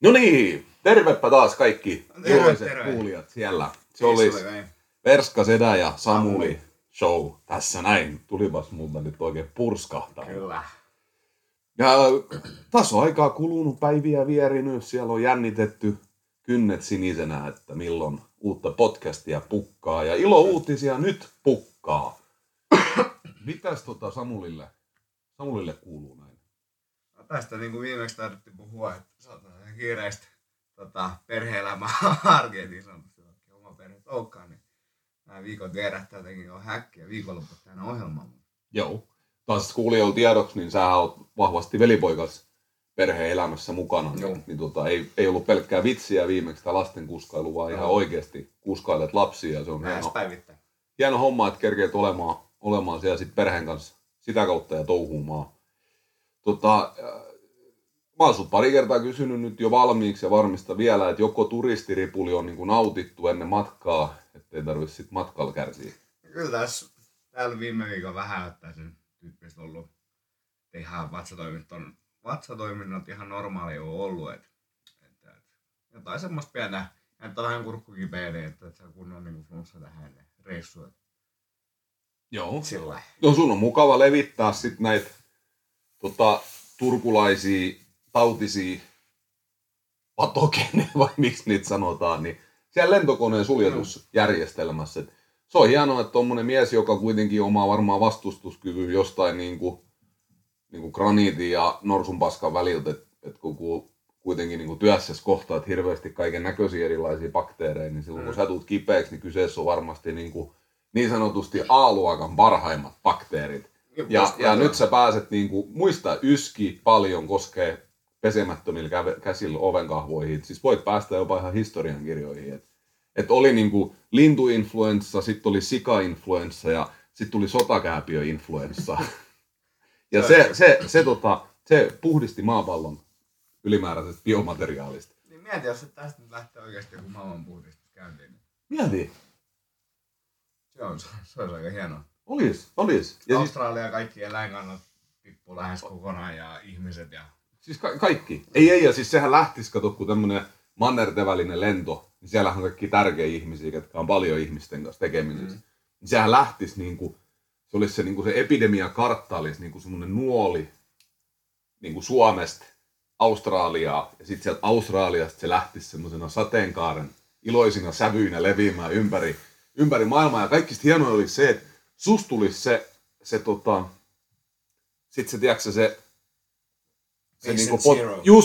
No niin, tervepä taas kaikki kuuliset kuulijat siellä. Se oli Verska, Sedä ja Samuli show. Tässä näin. Tulipas multa nyt oikein purskahtaa. Kyllä. Ja taas on aikaa kulunut, päiviä vierinyt. Siellä on jännitetty kynnet sinisenä, että milloin uutta podcastia pukkaa. Ja ilo uutisia nyt pukkaa. Mitäs Samulille kuuluu näin? No tästä niin viimeksi tarvittiin puhua, että saatana kiireistä perhe-elämää arkeen niin sanotusti, vaikka oma perhe toukkaan, niin nämä viikot vierähtää jotenkin on häkkiä viikonloput tänä ohjelmaan. Joo. Taas kuulijoilla tiedoksi, niin sä oot vahvasti velipoikas perhe-elämässä mukana. Joo. Niin ei ollut pelkkää vitsiä viimeksi tai lasten kuskailu, vaan ihan oikeasti kuskailet lapsia. Ja se on hieno homma, että kerkeet olemaan siellä sit perheen kanssa sitä kautta ja touhumaan. Mä oon sut pari kertaa kysynyt nyt jo valmiiksi ja varmista vielä, että joko turistiripuli on niin nautittu ennen matkaa, ettei tarvitse sit matkalla kärsiä. Kyllä täällä viime viikon vähän ottaa sen tyyppistä ollut. Ihan vatsatoiminnot ihan normaali on ollut. Et jotain semmoista pientä, että vähän kurkkukipeä, että se kun on niin flunssa tähän reissuun. Joo. Sillä. No sun on mukava levittää sit näitä turkulaisia tautisia patogeneja, vai miksi niitä sanotaan, niin siellä lentokoneen suljetusjärjestelmässä. Se on hienoa, että tommonen mies, joka kuitenkin omaa varmaan vastustuskyvyn jostain niinku graniitin ja norsunpaskan väliltä, että kun kuitenkin niinku työssäsi kohtaat hirveästi kaiken näköisiä erilaisia bakteereja, niin silloin kun sä tulet kipeäksi, niin kyseessä on varmasti niin sanotusti A-luokan parhaimmat bakteerit. Ja nyt sä pääset muista yski paljon koskee pesemättömillä käsillä ovenkahvoihin. Siis voit päästä jopa ihan historiankirjoihin. Et oli lintuinfluenssa, sitten oli sikainfluenssa ja sitten tuli sotakääpiöinfluenssa. Ja se puhdisti maapallon ylimääräisestä biomateriaalista. Niin mieti, jos tästä nyt lähtee oikeasti joku maailmanpuhdistus käyntiin. Mieti. Se olisi aika hienoa. Olis. Australia ja kaikki eläinkannat tippuu lähes kokonaan ja ihmiset ja... Siis kaikki. Ja siis sehän lähtisi, kato, kun tämmönen mannertevälinen lento, niin siellähän on kaikki tärkeä ihmisiä, jotka on paljon ihmisten kanssa tekemisissä. Niin sehän lähtisi se olisi se epidemiakartta olisi semmoinen nuoli Suomesta Australiaa ja sitten sieltä Australiasta se lähtisi semmoisena sateenkaaren iloisina sävyinä leviämään ympäri maailmaa. Ja kaikista hienoa oli se, että sus tulisi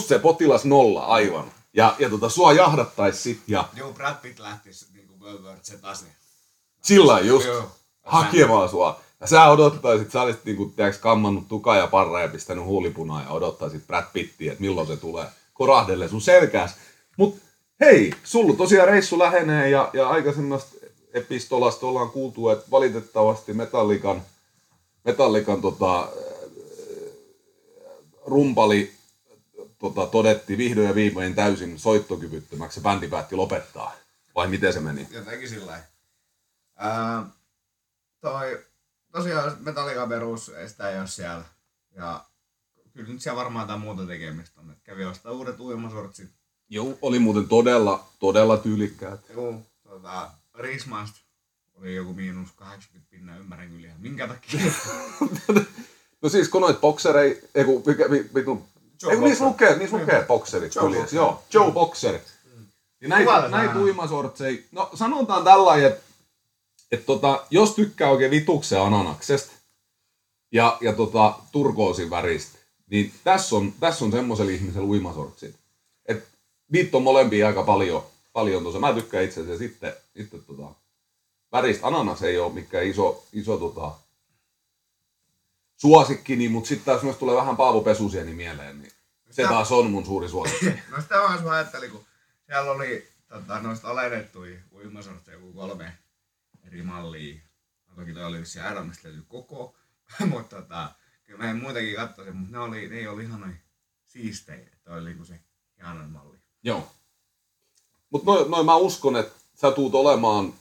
se potilas nolla aivan. Ja sua jahdattaisi sit ja... Joo, Brad Pitt lähtisi World War Z-asi. Sillä just, hakemaan sua. Ja sä odottaisit, sä olisit kammannut tukaa ja parraa ja pistänyt huulipunaa ja odottaisit Brad Pittiä, että milloin se tulee korahdelle sun selkääs. Mut hei, sulla tosiaan reissu lähenee ja aikaisemmasta epistolasta ollaan kuultu, että valitettavasti Metallican rumpali todettiin vihdoin ja viimein täysin soittokyvyttömäksi. Bändi päätti lopettaa. Vai miten se meni? Jotenkin sillä tavalla. Tosiaan Metallica perus sitä ei ole siellä. Ja kyllä nyt siellä varmaan jotain muuta tekemistä on. Kävi ostaa uudet uimasortsit. Joo, oli muuten todella tyylikkäät. Joo, Rismasta oli joku miinus 80 %, ymmärrän kyllä ihan minkä takia. No siis kun noit boksereja, niissä lukee bokserit kyllä. Joo, Joe Boxer. Ja näitä uimasortseja, no sanotaan tällainen, että jos tykkää oikein vituksen ananaksesta ja turkoosin väristä, niin tässä on semmoisella ihmisellä uimasortsit. Et niitä on molempia aika paljon tuossa. Mä tykkään itse asiassa sitten väristä. Ananas ei ole mikään iso suosikki, niin, mutta sitten taas myös tulee vähän Paavo Pesusieni mieleen, niin se taas on mun suuri suosikki. No sitä vaan sun ajattelin, kun siellä oli noista alennettuja uimasortseja 3 eri mallia. Toki toi oli yksi R, mistä löytyi koko, mutta kyllä mä en muitakin katsoisin, mutta ne ei ole ihan noin siistejä. Toi oli se hianon malli. Joo. Mutta noin mä uskon, että sä tuut olemaan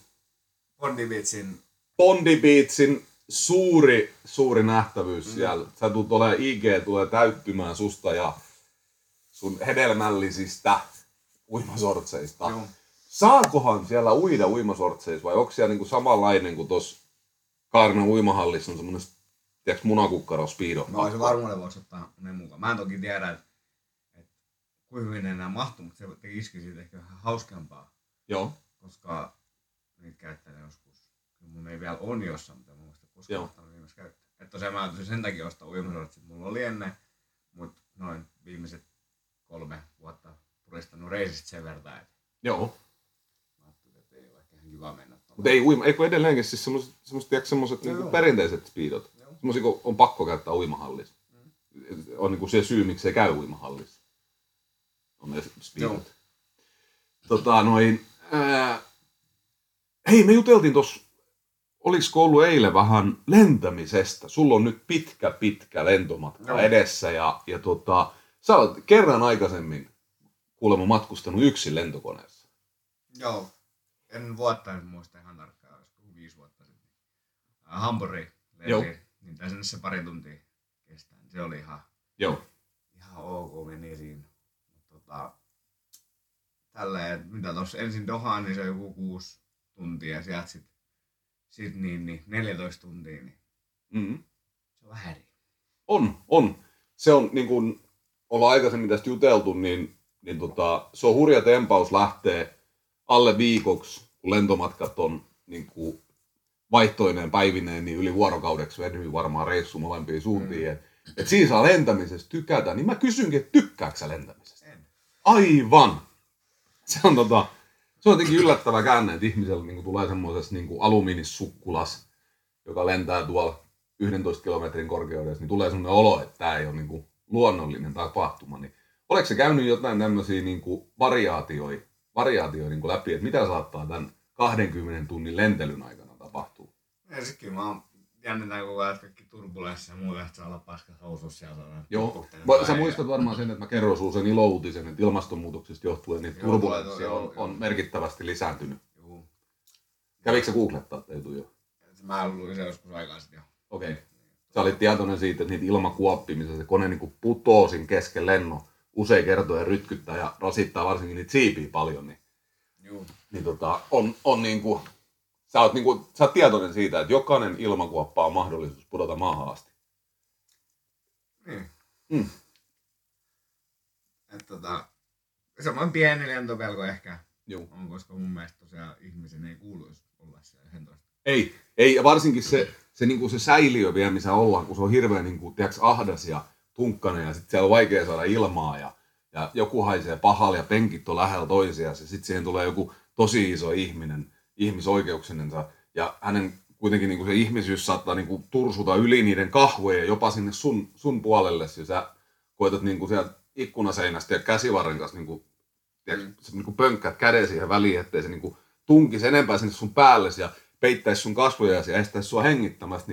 Bondi Beachin suuri nähtävyys siellä. Sä tulet olemaan, IG tulee täyttymään susta ja sun hedelmällisistä uimasortseista. Joo. Saakohan siellä uida uimasortseissa vai onko siellä niinku samanlainen kuin tuossa Kaarnan uimahallissa on semmoinen tiedätkö munakukkaro speedo? Mä olisin varmuuden vuoksi ottaa ne mukaan. Mä en toki tiedä, että kuinka hyvin enää mahtuu, mutta se iski siitä ehkä vähän hauskempaa. Joo. Koska niitä käyttää joskus. Mun ei vielä on jossain, mitä mun mielestä koskaan ottanut viimeksi käyttää. Että tosiaan mä tosin sen takia ostaa uimasortsit. Mulla oli ennen, mutta noin viimeiset 3 vuotta puristanut reisistä sen verran. Joo. Mä ajattelin, että ei ole ehkä ihan kiva mennä. Mutta ei uima, eikö edelleenkin siis semmoiset niinku perinteiset speedot, semmoisia kun on pakko käyttää uimahallissa. On niinku se syy, miksi ei käy uimahallissa. On ne speedot. Hei, me juteltiin tossa, oliko ollut eilen vähän lentämisestä? Sulla on nyt pitkä lentomatka edessä ja sä olet kerran aikaisemmin kuulemma matkustanut yksin lentokoneessa. Joo. En vuotta nyt muista ihan tarkkaan, olisiko 5 vuotta sitten. Hampuri lenti, niin tässä nyt se pari tuntia kestää. Se oli ihan ok, meni siinä. Tälleen, mitä tuossa ensin Dohaan, niin se on joku 6 tuntia ja sieltä sit niin 14 tuntia. Niin. Mm-hmm. Se on vähän eri. On. Se on niin kuin ollaan aikaisemmin tästä juteltu, niin se on hurja tempaus lähtee alle viikoksi, kun lentomatkat on niin kuin vaihtoineen päivineen, niin yli vuorokaudeksi venyy varmaan reissu molempiin suuntiin. Et siinä saa lentämisestä tykätä, niin mä kysynkin, että tykkääkö sä lentämisestä? En. Aivan! Se on jotenkin yllättävä käänne, että ihmisellä niin kuin tulee semmoisessa niin kuin alumiinissukkulas, joka lentää tuolla 11 kilometrin korkeudessa, niin tulee semmoinen olo, että tämä ei ole niin kuin luonnollinen tapahtuma. Niin, oletko sä käynyt jotain tämmöisiä niin kuin variaatioita niin läpi, että mitä saattaa tämän 20 tunnin lentelyn aikana tapahtua? Ensinnäkin mä jännitän koko ajan kaikki turbulenssia ja muuta, että saa olla paskas housussa. Joo, sä muistat varmaan sen, että mä kerron sinulle sen iloutisen, että ilmastonmuutoksesta johtuen niin turbulenssia on merkittävästi lisääntynyt. Joo. Kävikö sä googlettaa teitä jo? Mä luin sen joskus aikaa sitten jo. Okei. Sä olit tietoinen siitä, että niitä ilmakuoppimisia se kone niin putoaa sen kesken lennon. Usein kertoja rytkyttää ja rasittaa varsinkin niitä siipiä paljon, on niinku, sä oot tietoinen siitä, että jokainen ilmakuoppa on mahdollisuus pudota maahan asti. Niin. Mm. Että semmoinen pieni lentopelko ehkä on, koska mun mielestä tosiaan ihmisen ei kuuluisi olla siellä lentoista. Ei, varsinkin se niinku se säiliö vielä, missä ollaan, kun se on hirveän niinku, tiiäks, ahdas ja tunkkainen ja sitten siellä on vaikea saada ilmaa ja joku haisee pahalle ja penkit on lähellä toisiaan ja sitten siihen tulee joku tosi iso ihminen, ihmisoikeuksinensa ja hänen kuitenkin niinku se ihmisyys saattaa niinku tursuta yli niiden kahvoja jopa sinne sun puolelle ja sä koetat niinku sieltä ikkunaseinästä ja käsivarren kanssa niinku pönkkäät käden siihen väliin, ettei se niinku tunkisi enempää sinne sun päällesi ja peittäisi sun kasvojasi ja estäisi sua hengittämästä,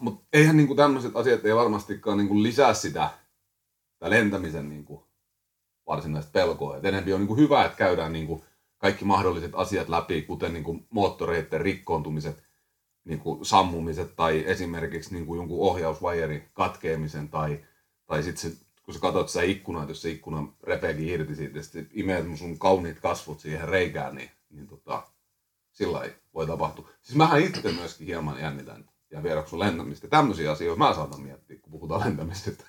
mutta eihän niinku tämmöiset asiat ei varmastikaan niinku lisää sitä lentämisen niinku varsinaista pelkoa. Et enemmän on niinku hyvä, että käydään niinku kaikki mahdolliset asiat läpi, kuten niinku moottoreiden rikkoontumiset, niinku sammumiset tai esimerkiksi niinku jonkun ohjausvajerin katkeamisen tai sit se, kun sä katot sitä ikkunaa, että jos se ikkuna repeekin irti siitä ja sit imeet sun kauniit kasvot siihen reikään, niin sillä ei voi tapahtua. Siis mähän itse myöskin hieman jännitän ja vieroksun lentämistä. Tämmöisiä asioita mä saatan miettiä, kun puhutaan lentämisestä.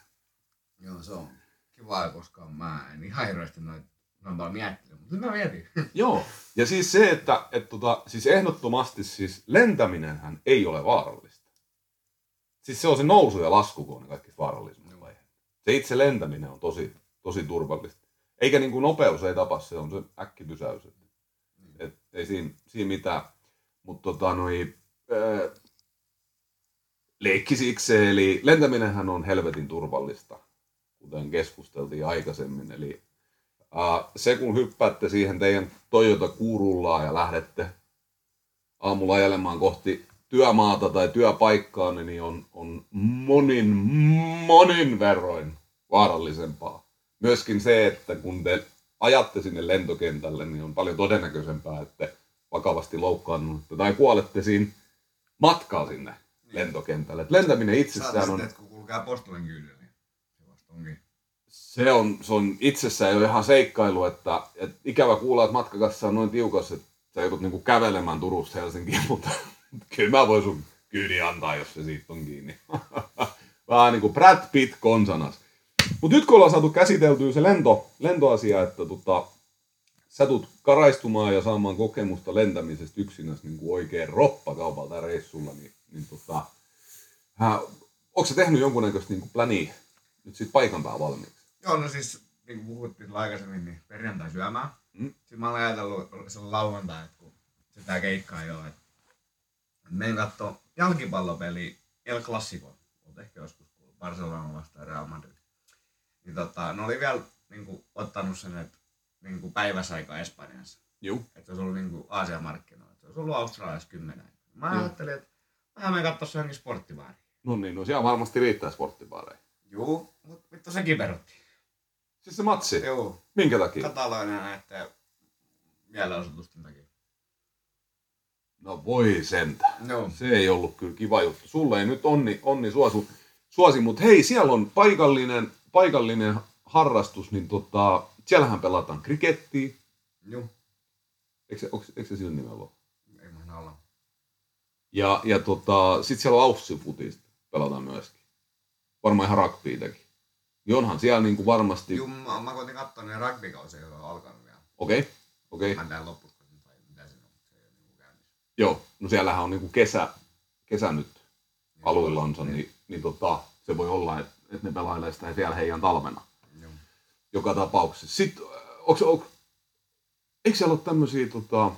Joo, se on kivaa, koska mä en ihan hirveästi noin vaan miettinyt, mutta mä mietin. Joo, ja siis se, että siis ehdottomasti siis lentäminenhän ei ole vaarallista. Siis se on se nousu ja lasku, kun on ne kaikki vaarallisimmat vaiheet. Se itse lentäminen on tosi, tosi turvallista. Eikä niin kuin nopeus ei tapa, se on se äkkipysäys. Et ei siinä mitään. Mutta leikkisikseen, eli lentäminenhän on helvetin turvallista, kuten keskusteltiin aikaisemmin. Eli se kun hyppäätte siihen teidän Toyota Kurullaan ja lähdette aamulla ajelemaan kohti työmaata tai työpaikkaa, niin on monin verroin vaarallisempaa. Myöskin se, että kun te ajatte sinne lentokentälle, niin on paljon todennäköisempää, että vakavasti loukkaannutte tai kuolette siinä matkaa sinne lentokentälle. Et lentäminen itsessään on... Saat sitten, kun kulkee postulin kyydellä. Se on itsessään jo ihan seikkailu, että ikävä kuulla, että matkakassa on noin tiukas, että sä joudut niinku kävelemään Turusta Helsinkiin, mutta kyllä mä voin sun kyyni antaa, jos se siitä on kiinni. Vähän niinku Brad Pitt konsanas. Mut nyt kun ollaan saatu käsiteltyä se lentoasia, että sä tulet karaistumaan ja saamaan kokemusta lentämisestä yksinäs niinku oikein roppakaupalta reissulla, niin onko sä tehnyt jonkunnäköistä niinku pläniä nyt siitä paikan päällä valmiiksi? Joo, no siis, niin kuin puhuttiin tuolla aikaisemmin, niin perjantai syömään. Mm. Sitten mä olen ajatellut silloin lauantai, kun sitä keikkaa ei ole. Meidän katsoi jalkipallopeli El Clasico. Olet ehkä joskus kuullut Barcelona vastaan Real Madrid. Niin ne oli vielä niinku ottanut sen, että niinku päivässä aikaa Espanjassa. Että se olisi ollut niinku Aasian markkinoilla. Se olisi ollut Australiassa 10. Mä ajattelin, että mä menen katsoa se johonkin sporttibaariin. No niin, no siellä varmasti riittää sporttibaareja. Juu, mutta vittu sekin peruttiin. Siis se matsi? Joo. Minkä takia? Kataloinen näyttää mielenosoitusten takia. No voi sentä. No. Se ei ollut kyllä kiva juttu. Sulle ei nyt onni suosi, mutta hei, siellä on paikallinen harrastus, niin siellähän pelataan krikettiä. Joo. Eikö se sillä nimellä ole? Ei mahda olla. Ja sit siellä on aussifutista pelataan myöskin. Varmaan ihan rugbytäkin. Niin onhan siellä niinku varmasti... Juu, mä koitin katsoa, niin rugbykausi ei ole alkanut vielä. Okei. Mä en täällä loppuun, tai mitä se on, se ei ole niinku käynnissä. Joo, no siellähän on niinku kesä nyt aluillansa, niin se voi olla, että ne pelailee sitä siellä heidän talvena. Joo. Joka tapauksessa. Sitten, eikö siellä ole tämmösiä eikö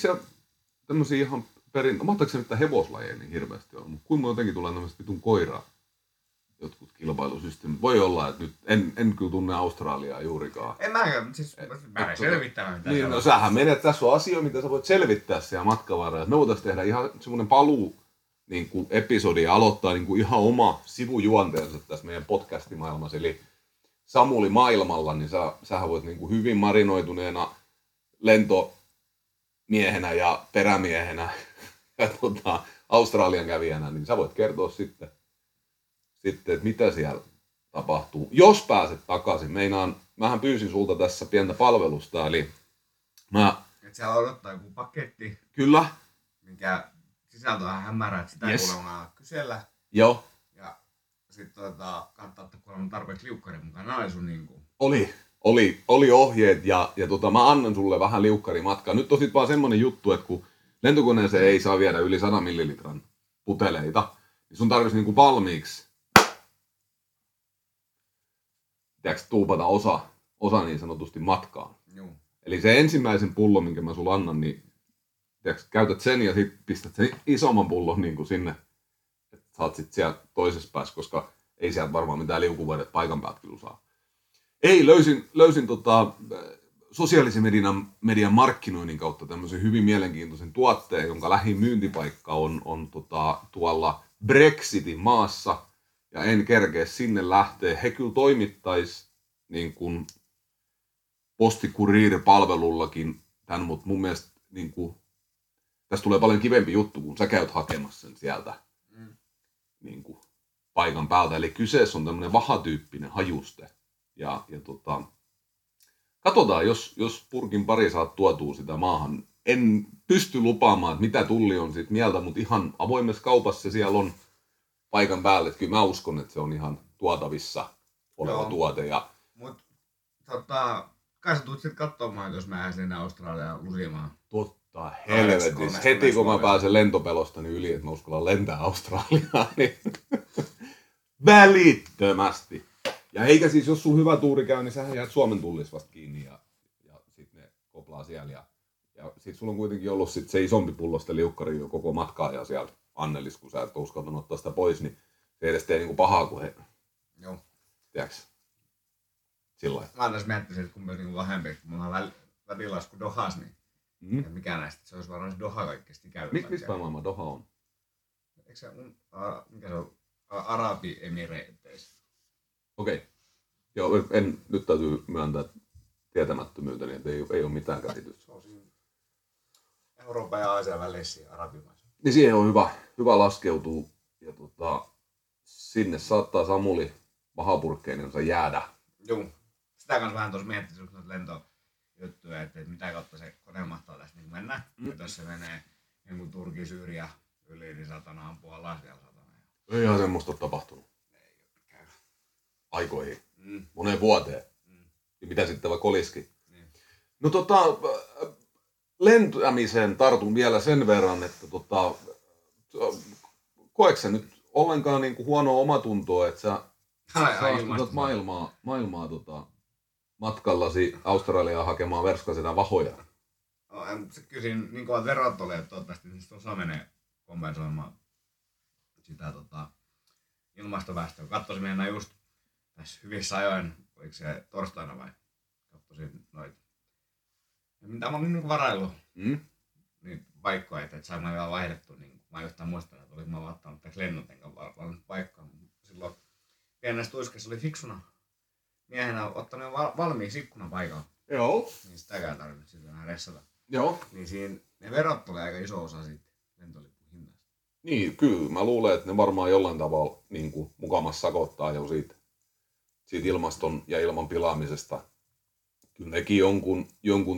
siellä tämmösiä ihan... Mahtaako se nyt tämän hevoslajeja niin hirveästi olla, mutta kun jotenkin tulee tämmöistä vitun koiraa jotkut kilpailusysteemit. Voi olla, että nyt en kyllä tunne Australiaa juurikaan. En mäkään, mutta siis mä en selvittää mitään. Niin, no sähän menet, tässä on asioita, mitä sä voit selvittää siellä matkan varrella. Me voitaisiin tehdä ihan semmoinen paluu niin kuin episodi ja aloittaa niin kuin ihan oma sivujuonteensa tässä meidän podcastimaailmassa. Eli Samuli maailmalla, niin sähän voit niin kuin hyvin marinoituneena lentomiehenä ja perämiehenä ja Australian kävijänä, niin sä voit kertoa sitten, että mitä siellä tapahtuu. Jos pääset takaisin, mähän pyysin sulta tässä pientä palvelusta, eli että siellä odottaa joku paketti. Kyllä. Minkä sisältö on hämärä, että sitä kuulemma kysellä. Joo. Ja sit kannattaa ottaa kuulemma tarpeeksi liukkarin mukaan. Nämä oli sun niinku... Oli ohjeet ja mä annan sulle vähän liukkarimatkaa. Nyt on sit vaan semmonen juttu, että kun lentokoneeseen ei saa viedä yli 100 millilitran puteleita, niin sun tarvitsisi niinku valmiiksi tuupata osa niin sanotusti matkaan. Joo. Eli se ensimmäisen pullon, minkä mä sulle annan, niin käytät sen ja sit pistät sen isomman pullon niinku sinne, että saat sit siellä toisessa päässä, koska ei sieltä varmaan mitään liukuvuodet paikan päältä kyllä saa. Ei, löysin sosiaalisen median markkinoinnin kautta tämmöisen hyvin mielenkiintoisen tuotteen, jonka lähimyyntipaikka on tuolla Brexitin maassa, ja en kerkeä sinne lähteä. He kyllä toimittais niin kuin postikuriiripalvelullakin tämän, mutta mun mielestä niin kuin, tässä tulee paljon kivempi juttu, kun sä käyt hakemassa sen sieltä niin kuin, paikan päältä. Eli kyseessä on tämmöinen vahatyyppinen hajuste, ja katsotaan, jos purkin pari saat tuotua sitä maahan. En pysty lupaamaan, että mitä Tulli on siitä mieltä, mutta ihan avoimessa kaupassa se siellä on paikan päälle. Että kyllä mä uskon, että se on ihan tuotavissa oleva tuote. Ja... Mutta kai sä tulet sitten katsomaan, jos mä lähden Australiaan lusimaan. Totta helvetissä. Heti kun mä pääsen lentopelostani yli, että mä uskallan lentää Australiaan, niin välittömästi. Ja eikä siis, jos sun hyvä tuuri käy, niin sähän jäät Suomen tullissa vasta kiinni ja sit ne koplaa siellä. Ja sit sulla on kuitenkin ollut sit se isompi pullo sitä liukkaria jo koko matkaa ja sieltä Annelis, kun sä et uskaltanut ottaa sitä pois, niin se edes tee niinku pahaa kuin he. Joo. Tiedäks? Sillain. Mä tässä miettisin, että kun me niinku vähempi, kun mulla on välilasku Dohas, niin ja mikä näistä, se olisi varmaan Doha kaikkeesti käydä. Mistä maailma Doha on? Eikö se on, mikä se on, Arabi-emireitteissä? Okei. Joo, nyt täytyy myöntää tietämättömyyteni, että ei ole mitään käsitystä. Se on siinä Euroopan ja Aasian välissä, arabimaissa. Niin siihen on hyvä laskeutua. Ja sinne saattaa Samuli vahapurkkeinensa jäädä. Joo. Sitä kanssa vähän tuossa miettii noita lentojuttuja, että mitä kautta se kone mahtaa tästä niin mennä. Mm. Jos se menee niin Turkin Syyriä yli, niin satana ampuu alas vielä satana. Ei ihan semmoista ole tapahtunut. Ei ole käy. Aikoihin. Mm. Moneen vuoteen. Mm. Mitä sitten vaikka olisikin. Niin. No lentämiseen tartun vielä sen verran, että koetko sä nyt ollenkaan niinku huonoa omatuntoa, että sä saastutat maailmaa matkallasi Australiaan hakemaan Verskaisena vahoja? No, kysin niin kovat verot oli, että toivottavasti siis osa menee kompensoimaan sitä ilmastoväestöä. Katsoisin mennä just tässä hyvissä ajoin, oliko se torstaina vai katsoisin noita. Mitä mä olin niin varaillut niitä paikkoja, että sain mä vielä vaihdettu. Niin mä en yhtään muistanut, että olin mä vaattanut tästä lennotenkaan valmiin paikkaan. Silloin pienessä tuiskassa oli fiksuna miehenä ottanut valmiiksi ikkunapaikan. Joo. Niin sitäkään tarvitse sitten enää ressata. Joo. Niin siinä ne verot tulee aika iso osa siitä lentolipun hinnasta. Niin, kyllä. Mä luulen, että ne varmaan jollain tavalla niin kuin mukamassa sakottaa jo siitä ilmaston ja ilman pilaamisesta. Kyllä nekin jonkun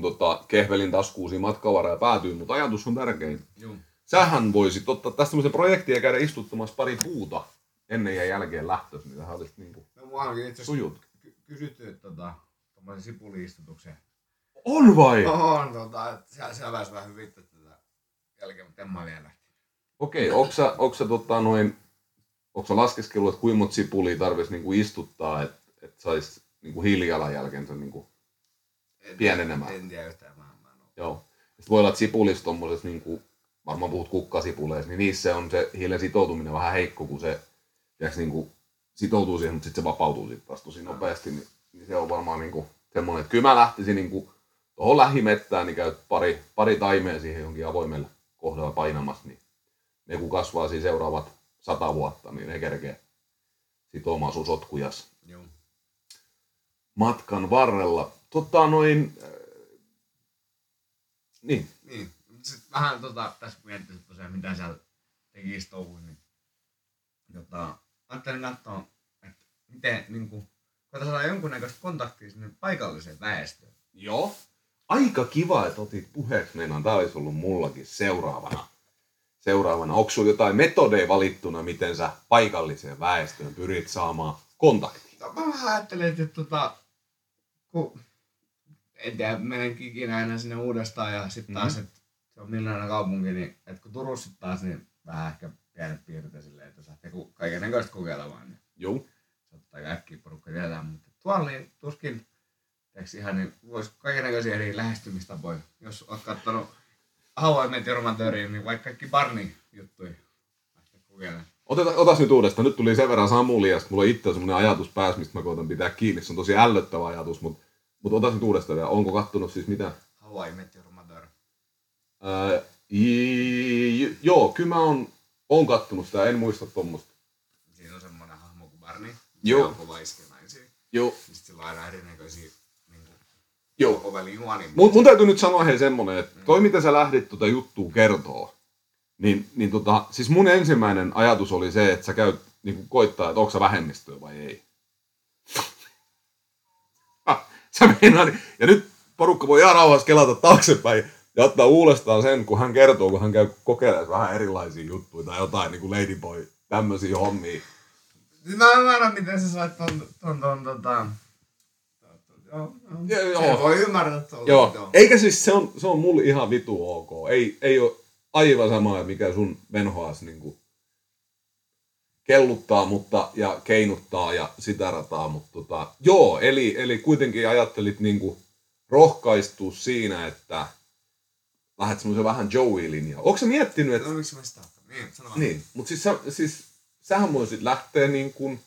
kehvelin taskuun siinä matkavaraa päätyy, mutta ajatus on tärkein. Joo. Sähän voisit ottaa tästä tämmöisen projektin ja käydä istuttamassa pari puuta ennen ja jälkeen lähtössä, niin tähän olisit niinku sujut. Kysytty tommoisen sipuli-istutuksen. On vai? On, siellä väisi vähän hyvittää tätä jälkeen, mutta en mä vielä lähtenyt. Okei, onko sä laskeskellut, että kuinka monta sipulia tarvitsisi niinku istuttaa, että sais niinku hiilijalanjälkensä niinku pienenemään? En tiedä yhtään, mä en ole. Joo. Sitten voi olla, että sipulissa tommosessa niinku varmaan puhut kukkasipuleissa, niin niissä on se hiilen sitoutuminen vähän heikko, kun se niinku sitoutuu siihen, mutta sitten se vapautuu sit taas tosi nopeasti. Niin se on varmaan niinku semmoinen, että kyllä mä lähtisin niinku tuohon lähimettään, niin käyt pari taimea siihen jonkin avoimelle kohdalla painamassa, niin ne kun kasvaa siinä seuraavat 100 vuotta, niin ne kerkee sitomaan sun sotkujas. Joo. Matkan varrella. Niin. Sitten vähän tässä miettisit tosiaan, mitä siellä tekisi touhuun, niin ajattelin katsoa, että miten niinku, kun saadaan jonkunnäköistä kontaktia sinne paikalliseen väestöön. Joo. Aika kiva, että otit puheeksi meinaan. Tää olisi ollut mullakin seuraavana. Onko sulla jotain metodeja valittuna, miten sä paikalliseen väestöön pyrit saamaan kontaktia? No, mä vähän ajattelin, että kun en tiedä, menenkin ikinä enää sinne uudestaan ja sitten taas, se on millainen kaupunki, niin että kun Turussa taas, niin vähän ehkä pienet piirteet silleen, että lähtee kaiken näköistä kokeilemaan. Niin joo. Saattaa kaikki porukka tietää, mutta tuolla niin tuskin, teeksi ihan niin, voisi kaiken näköisiä eri lähestymistapoja. Jos olet kattonut Hawaiian Romantööriin, niin vaikka kaikki Barnin juttuja lähtee kokeilemaan. Otas nyt uudestaan. Nyt tuli sen verran Samuli ja mulla itse on semmoinen ajatus päässä, mistä mä koitan pitää kiinni. Se on tosi ällöttävä ajatus, mutta otas nyt uudestaan vielä. Onko kattonut siis mitä? Hawaiian Romantööriin. Joo, kyllä mä oon kattonut sitä, en muista tommoista. Siinä on semmoinen hahmo kuin Barney, joka on kova iske naisia. Joo. Sitten sillä on aina erinäköisiä oveli juonin. Mun täytyy nyt sanoa hei semmonen, että toi mitä sä lähdit juttua kertoo, niin siis mun ensimmäinen ajatus oli se, että sä käyt niinku koittaa, että onko sä vähemmistöä vai ei. Sä meinaa, ja nyt porukka voi ihan rauhassa kelata taaksepäin. Ja ottaa uudestaan sen, kun hän kertoo, kun hän käy kokeilemaan vähän erilaisia juttuja tai jotain, niin kuin Ladyboy, tämmöisiä hommia. Mä en määrä, miten sä sait Joo, voi ymmärtää tuolla. Eikä siis, se on mulle ihan vitu ok. Ei ole aivan samaa, mikä sun venhoas niin kelluttaa ja keinuttaa ja sitä rataa. Mutta joo, eli kuitenkin ajattelit niin kuin rohkaistua siinä, että lähet semmoisen vähän Joey-linjaa. Ootko sä miettinyt, että... No miksi mä sitä alkaa? Niin, sano vaan. Niin, mutta siis sähän voisit lähteä niin kuin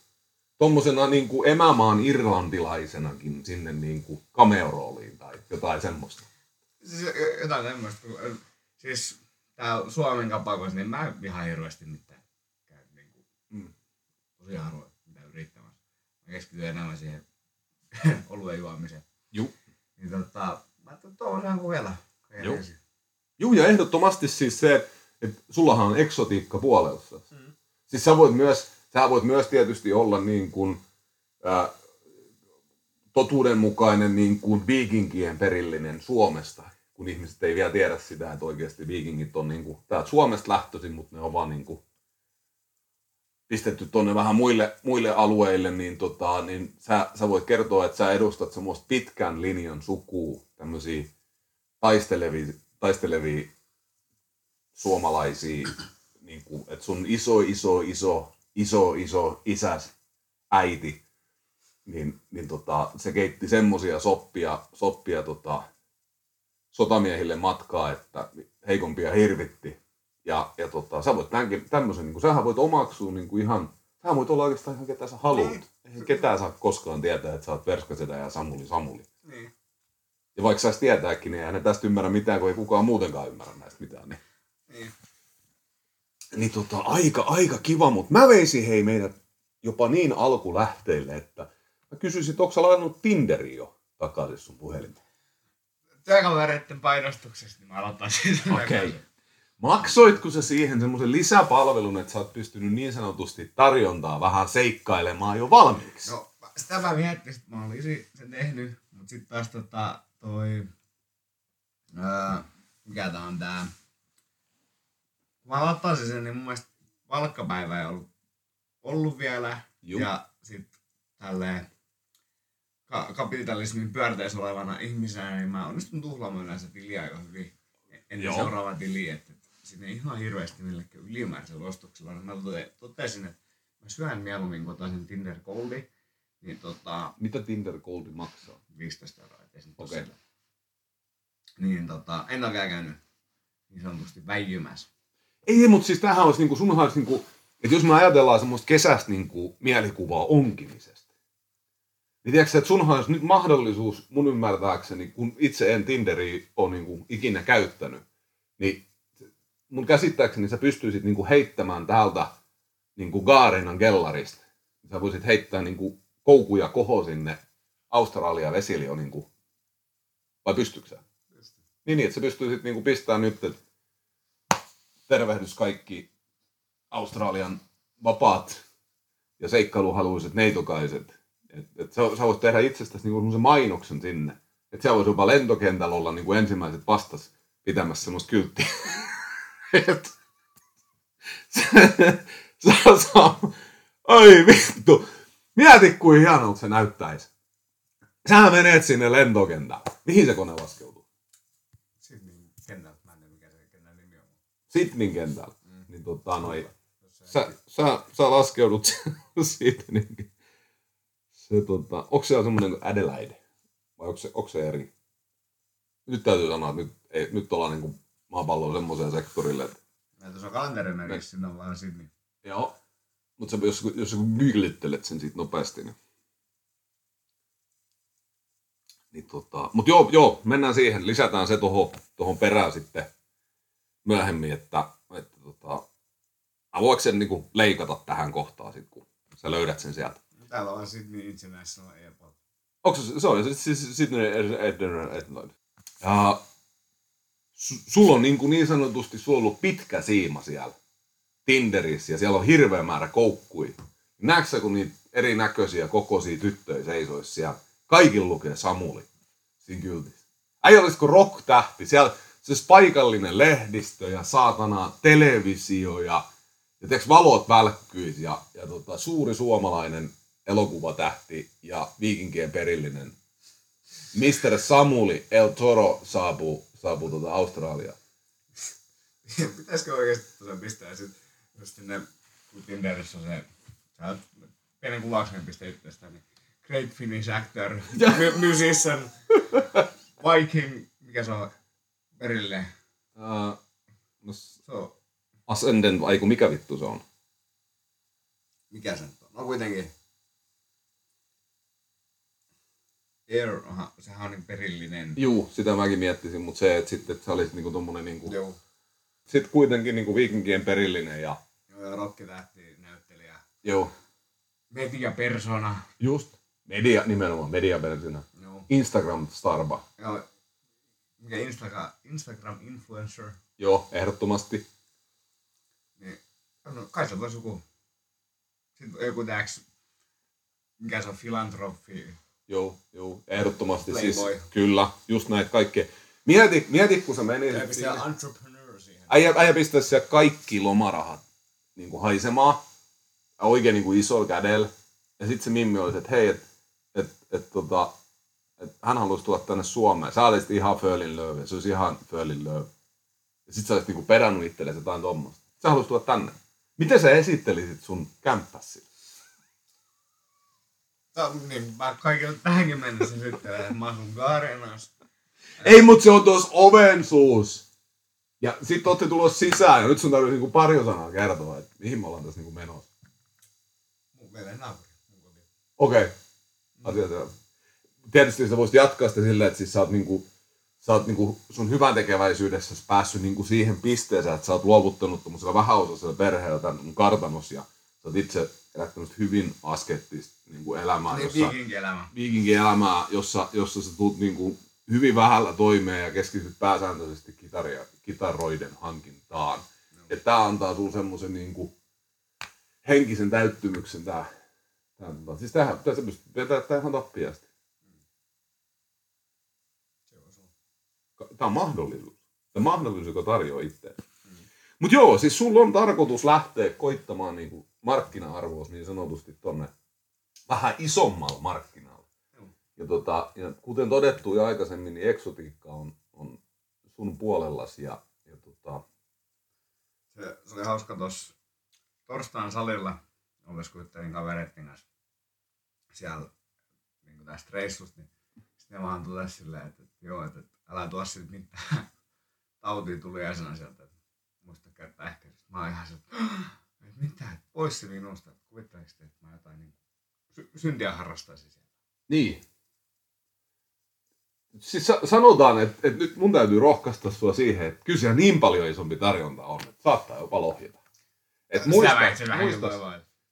tommosena niin kuin emämaan irlantilaisenakin sinne niin kuin cameo-rooliin tai jotain semmoista. Siis jotain semmoista. Siis tää Suomen kapakoissa, niin mä ihan hirveästi mitään käy niin kuin... Tosi harvoin mitään yrittämässä. Mä keskityin enemmän siihen oluen juomiseen. Juu. Niin mä ajattelin, että on ihan kokeilla. Juu. Juu, ja ehdottomasti siis se, että sullahan on eksotiikka puolelta. Siis sä voit myös, Sä voit myös tietysti olla niin kuin totuudenmukainen niin kuin viikinkien perillinen Suomesta, kun ihmiset ei vielä tiedä sitä, että oikeasti viikingit on niin kuin täältä Suomesta lähtöisin, mutta ne on vaan niin kuin pistetty tuonne vähän muille alueille, niin, niin sä voit kertoa, että sä edustat semmoista pitkän linjan sukua, tämmöisiä taistelevia suomalaisia, niin kuin, että sun iso isäs äiti, niin se keitti semmoisia soppia sotamiehille matkaa, että heikompia hirvitti. Ja sä voit tämmöisen, niin kuin, sähän voit omaksua niin kuin ihan, sähän voit olla oikeastaan ihan ketä sä haluat. Niin. Ketään saa koskaan tietää, että sä oot Verskasetä ja Samuli. Niin. Ja vaikka sä edes tietääkin, niin eihän ne tästä ymmärrä mitään, kun ei kukaan muutenkaan ymmärrä näistä mitään. Niin. Aika kiva, mutta mä veisin hei meidät jopa niin alkulähteille, että mä kysyisin, että onko sä ladannut Tinderin jo takaisin sun puhelimeen? Työkavereiden painostuksesta, niin mä aloitan siitä. Okei. Maksoitko sä siihen semmoisen lisäpalvelun, että sä oot pystynyt niin sanotusti tarjontaa vähän seikkailemaan jo valmiiksi? No, sitä mä miettisin, että mä olisin sen tehnyt, mutta sit taas mikä tää on tää? Mä aloittaisin sen, niin mun mielestä palkkapäivä ei ollut vielä. Juh. Ja sit tälleen kapitalismin pyörteissä olevana ihmisenä, niin mä onnistun tuhlaamaan yleensä tiliä jo hyvin ennen seuraavaa tiliä. Sinne ihan hirveästi millekään ylimääräisellä ostoksella. Mä totesin, että mä syön mieluummin, kun otan Tinder Goldi. Niin mitä Tinder Goldi maksaa? 15 €. Okei. Niin en ole vielä käynyt niin sanotusti väijymässä. Ei, mutta siis tämähän olisi niinku, sunhan olisi niinku, että jos me ajatellaan semmoista kesästä niinku mielikuvaa onkimisesta. Niin tiedätkö, että sunhan olisi nyt mahdollisuus, mun ymmärtääkseni, kun itse en Tinderiä ole niinku ikinä käyttänyt, niin mun käsittääkseni sä pystyisit niinku heittämään täältä niinku Gaarinan kellarista. Sä voisit heittää niinku koukuja koho sinne Australian vesille on niinku, vai pystytkö sä? Niin, että sä pystyisit niinku pistämään nyt, että tervehdys kaikki Australian vapaat ja seikkailuhaluiset neitokaiset. Sä voisit tehdä itsestäsi niinku semmoisen mainoksen sinne. Että sä voisit jopa lentokentällä olla niinku ensimmäiset vastas pitämässä semmoista kylttiä. Ai vittu, mieti kuin hienolta se näyttäisi. Sä menet sinne lentokentälle. Mihin se kone laskeutuu? Sydnin kentällä. Mä en tiedä mikä se kentän nimi on. Sydnin kentällä. Mm. Niin sä laskeudut siitä niinkin. Onko se semmoinen kuin Adelaide? Vai onko se eri? Nyt täytyy sanoa, että nyt ollaan niinku maapalloon semmoiseen sektorille, että... Ja tuossa kalenterimerkissä sinne on vaan Sydney. Joo. Mutta jos sä googlittelet sen siitä nopeasti, niin. Mutta joo, mennään siihen. Lisätään se tohon perään sitten myöhemmin, että voiko sen niinku leikata tähän kohtaan sit, kun sä löydät sen sieltä? Täällä on Sydney International Airport. Onko se on Sydney International? Ja... Sulla on niin sanotusti ollut pitkä siima siellä Tinderissä ja siellä on hirveä määrä koukkuja. Näetkö sä, kun niitä erinäköisiä kokoisia tyttöjä seisois siellä? Kaikilla lukee Samuli siinä kyltissä. Äijä olisiko rock-tähti? Siellä se paikallinen lehdistö ja saatana televisio ja teeks valot välkkyis ja suuri suomalainen elokuvatähti ja viikinkien perillinen Mr. Samuli El Toro saapuu Australiaan. Pitäisikö oikeasti tosiaan pistää sitten just sinne, kun Tinderissä on se, sä oot pienen kuvauksen piste yhteistä, niin Great Finnish Actor, Musician, Viking, mikä se on, perille? Ascendant, aiku mikä vittu se on? Mikä se nyt on? No kuitenkin. Sehän on niin perillinen. Juu, sitä mäkin miettisin, mutta se, että sitten että sä olisit niinku tommonen niinku... Joo. Sitten kuitenkin niinku viikinkien perillinen ja... Joo, rokkitähti, näyttelijä. Joo. Mediapersona. Just. Media, nimenomaan mediapersona. Joo. Instagram-starba. Joo. Mikä Instagram-influencer. Joo, ehdottomasti. Niin. No, kai se vois joku... joku täks, mikä se on, filantrofi. Joo, ehdottomasti. Playboy. Siis kyllä, just näitä kaikkea. Mieti, kun sä meni... Äijä pistää siellä kaikki lomarahat niin haisemaan, oikein niin isolla kädellä. Ja sit se mimmi olisi, että hei, hän haluaisi tulla tänne Suomeen. Sä olisit ihan Fölin Lööv, se olisi ihan Fölin Lööv. Ja sit sä olisit niin perannut itsellesi jotain tommoista. Sä haluaisit tulla tänne. Miten sä esittelisit sun kämppäsi? No niin, mä kaikille tähänkin mennessä sitten, mä asun Kaarenassa. Ei, mut se on tuossa oven suus. Ja sit ootte tulossa sisään ja nyt sun tarvitsee niinku pari sanaa kertoa, että mihin me ollaan tässä niinku menossa. Meillä ei naapuri. Okei. Asiat on. Tietysti sä voisit jatkaa sitä silleen, että siis sä oot niinku sun hyväntekeväisyydessä päässyt niinku siihen pisteeseen, että sä oot luovuttanut tommosella vähäosaisella perheellä tämän kartanos ja sä oot itse elättänyt hyvin askettista niinku elämää, viikinkielämää, jossa sä tulet niinku hyvin vähällä toimeen ja keskityt pääsääntöisesti kitaroiden hankintaan. No. Ja tää antaa sulle semmosen niinku henkisen täyttymyksen tää. Siis tämähän sä pystyt vetämään ihan tappiasti. Tää on mahdollisuus. Tää on mahdollisuus, joka tarjoaa itseään. Mm. Mut joo, siis sulla on tarkoitus lähteä koittamaan niinku markkina-arvoa niin sanotusti tonne vähän isommalla markkinalla. Mm. Ja kuten todettu jo aikaisemmin, niin eksotiikka on sun puolellasi ja Se oli hauska tossa torstain salilla, oliskuittelin kavereiden kanssa siellä niinku tästä reissusta, niin sitten ne vaan tulee silleen, että älä tuo siltä mitään tautia tuliaisena sieltä, että muista käyttää ehkäisesti. Mä oon ihan sieltä, että mitä, pois se minusta, että kuvittelisit, että mä jotain niin syntiä harrastaisin sieltä. Niin. Siis sanotaan, että nyt mun täytyy rohkaista sua siihen, että kyllä siellä niin paljon isompi tarjonta on, että saattaa jopa lohjata. Että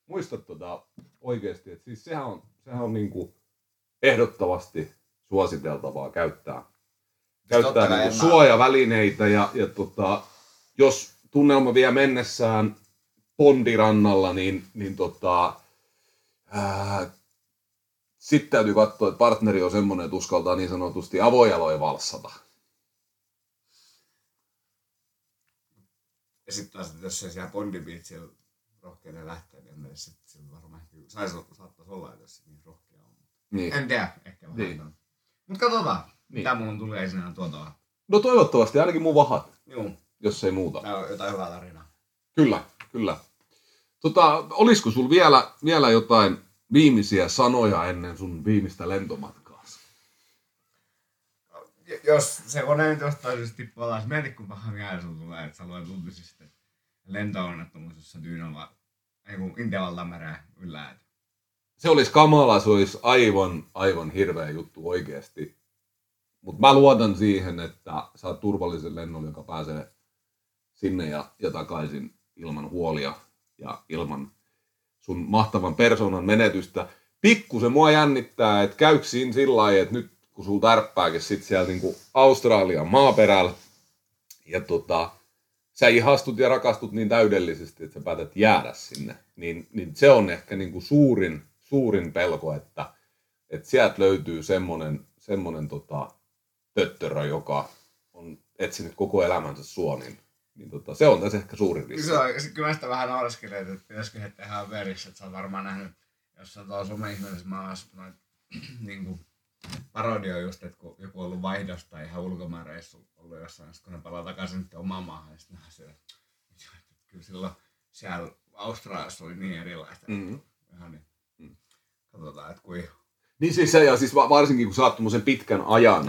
muista oikeesti, että siis sehän on niinku ehdottomasti suositeltavaa käyttää niinku suojavälineitä ja jos tunnelma vie mennessään pondirannalla, niin sitten täytyy katsoa, että partneri on semmoinen, että uskaltaa niin sanotusti avojaloin valssata. Ja sitten taas, että jos se siellä Bondi Beachillä rohkeana lähtee, niin sitten varmaan saattaisi olla, että jos se niin rohkea on. Niin. En tiedä, ehkä vähän. Niin. Mutta katsotaan, mitä mulla tulee sinä tuotavaa. No toivottavasti, ainakin mun vahat, jos ei muuta. Tää on jotain hyvää tarinaa. Kyllä. Olisiko sulla vielä jotain viimeisiä sanoja ennen sun viimeistä lentomatkaa? Jos se koneen johtaisuus tippuu alas, mieti kun paha mieli sun tulee, että sä luet uutisista lentoonnettomuus, jossa Intiavallan merää yllään. Se olisi kamala, se olisi aivan hirveä juttu oikeasti. Mutta mä luotan siihen, että sä oot turvallisen lennolla, joka pääsee sinne ja takaisin ilman huolia ja ilman sun mahtavan persoonan menetystä. Pikkusen mua jännittää, että käykö siinä sillä lailla, että nyt kun sulla tärppääkin sit siellä niinku Australian maaperällä ja sä ihastut ja rakastut niin täydellisesti, että sä päätät jäädä sinne, niin se on ehkä niinku suurin pelko, että sieltä löytyy semmonen töttörä, joka on etsinyt koko elämänsä suonin. Niin se on tässä ehkä suurin riski. Kyllä mä sitä vähän nauraskelet, että pitäisikö he tehdä verissä, että sä oot varmaan nähnyt, jos sä tuolla some-ihmeellisessä maassa noita niinku parodioja just, että kun joku on ollut vaihdossa tai ihan ulkomaanreissu ollut jossain, kun ne palaa takaisin omaan maahan, ja sitten nähdään siellä, että kyllä silloin siellä Australiassa oli niin erilaista. Mm-hmm. Ihan niin. Katsotaan, että kuin... Niin siis varsinkin kun sä oot tommosen pitkän ajan,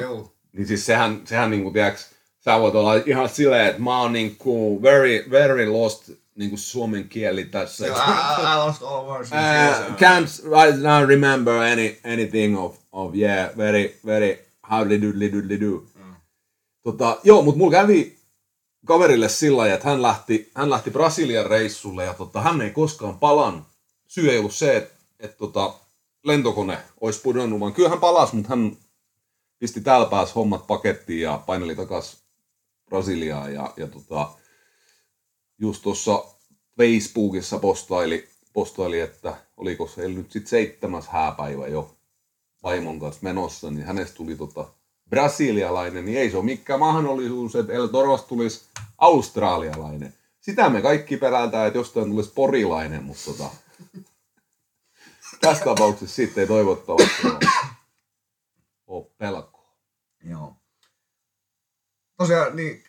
niin siis sehän niinku tiiäks, sä voit olla ihan silleen, että mä oon niinku very, very lost niinku suomen kieli tässä. I lost all words. Can't right now remember anything of yeah, very, very howdy-doodly-doodly-doo. Joo, mut mulla kävi kaverille sillä lailla, että hän lähti Brasilian reissulle ja hän ei koskaan palannut. Syy ei ollut se, että lentokone olisi pudonnut, vaan kyllä hän palasi, mutta hän pisti täällä päässä hommat pakettiin ja paineli takas Brasiliaan. Ja just tuossa Facebookissa postaili postaili, että oliko se nyt sitten 7. hääpäivä jo vaimon kanssa menossa, niin hänestä tuli brasilialainen, niin ei se ole mikään mahdollisuus, että El Torvasta tulisi australialainen. Sitä me kaikki perätään, että jostain tulisi porilainen, mutta tässä tapauksessa sitten ei toivottavasti ole pelkoa. Joo. Tosiaan, niin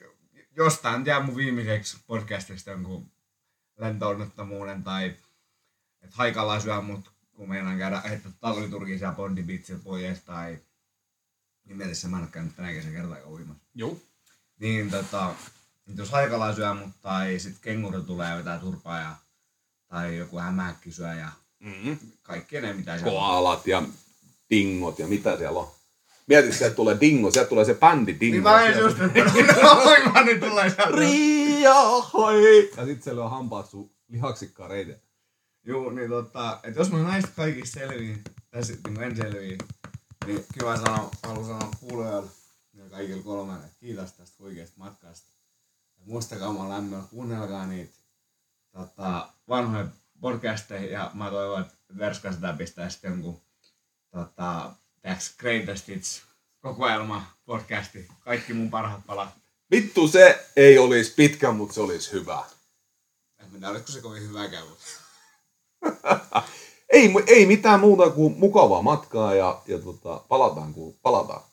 jostain jää mun viimeiseksi podcastista jonkun lentoonnettomuuden tai että haikalla syö mut, kun meinaan käydä talliturkissa ja Bondi Beachillä pois tai nimellisesti mä en ole käynyt tänä kesänä kertaakaan uimassa. Joo. Niin jos haikala syö mut tai sit kenguru tulee ja vetää turpaa ja tai joku hämähäkki syö ja kaikki ne mitä siellä on. Koalat ja dingot ja mitä siellä on. Mietitkö, sieltä tulee dingo, sieltä tulee se bändi dingo. Niin mä en just nyt, oivan nyt tulee sieltä. Riahoi! Ja sit se lyö hampaat sun lihaksikkaan reiteä. Juu, niin et jos mä näistä kaikista selviin, tai sit niin en selviin, niin kiva sanoa, haluan sanoa kuulijoille ja kaikille kolmelle, että kiitos tästä huikeasta matkasta. Ja muistakaa omaa lämmöllä, kuunnelkaa niitä vanhoja podcasteja, ja mä toivon, että Verska sitä pistää sitten jonkun That's Greatest Hits, kokoelma, podcasti, kaikki mun parhaat palat. Vittu se ei olisi pitkä, mutta se olisi hyvä. En minä olisiko se kovin hyväkään, mutta... ei mitään muuta kuin mukavaa matkaa ja palataan kun palataan.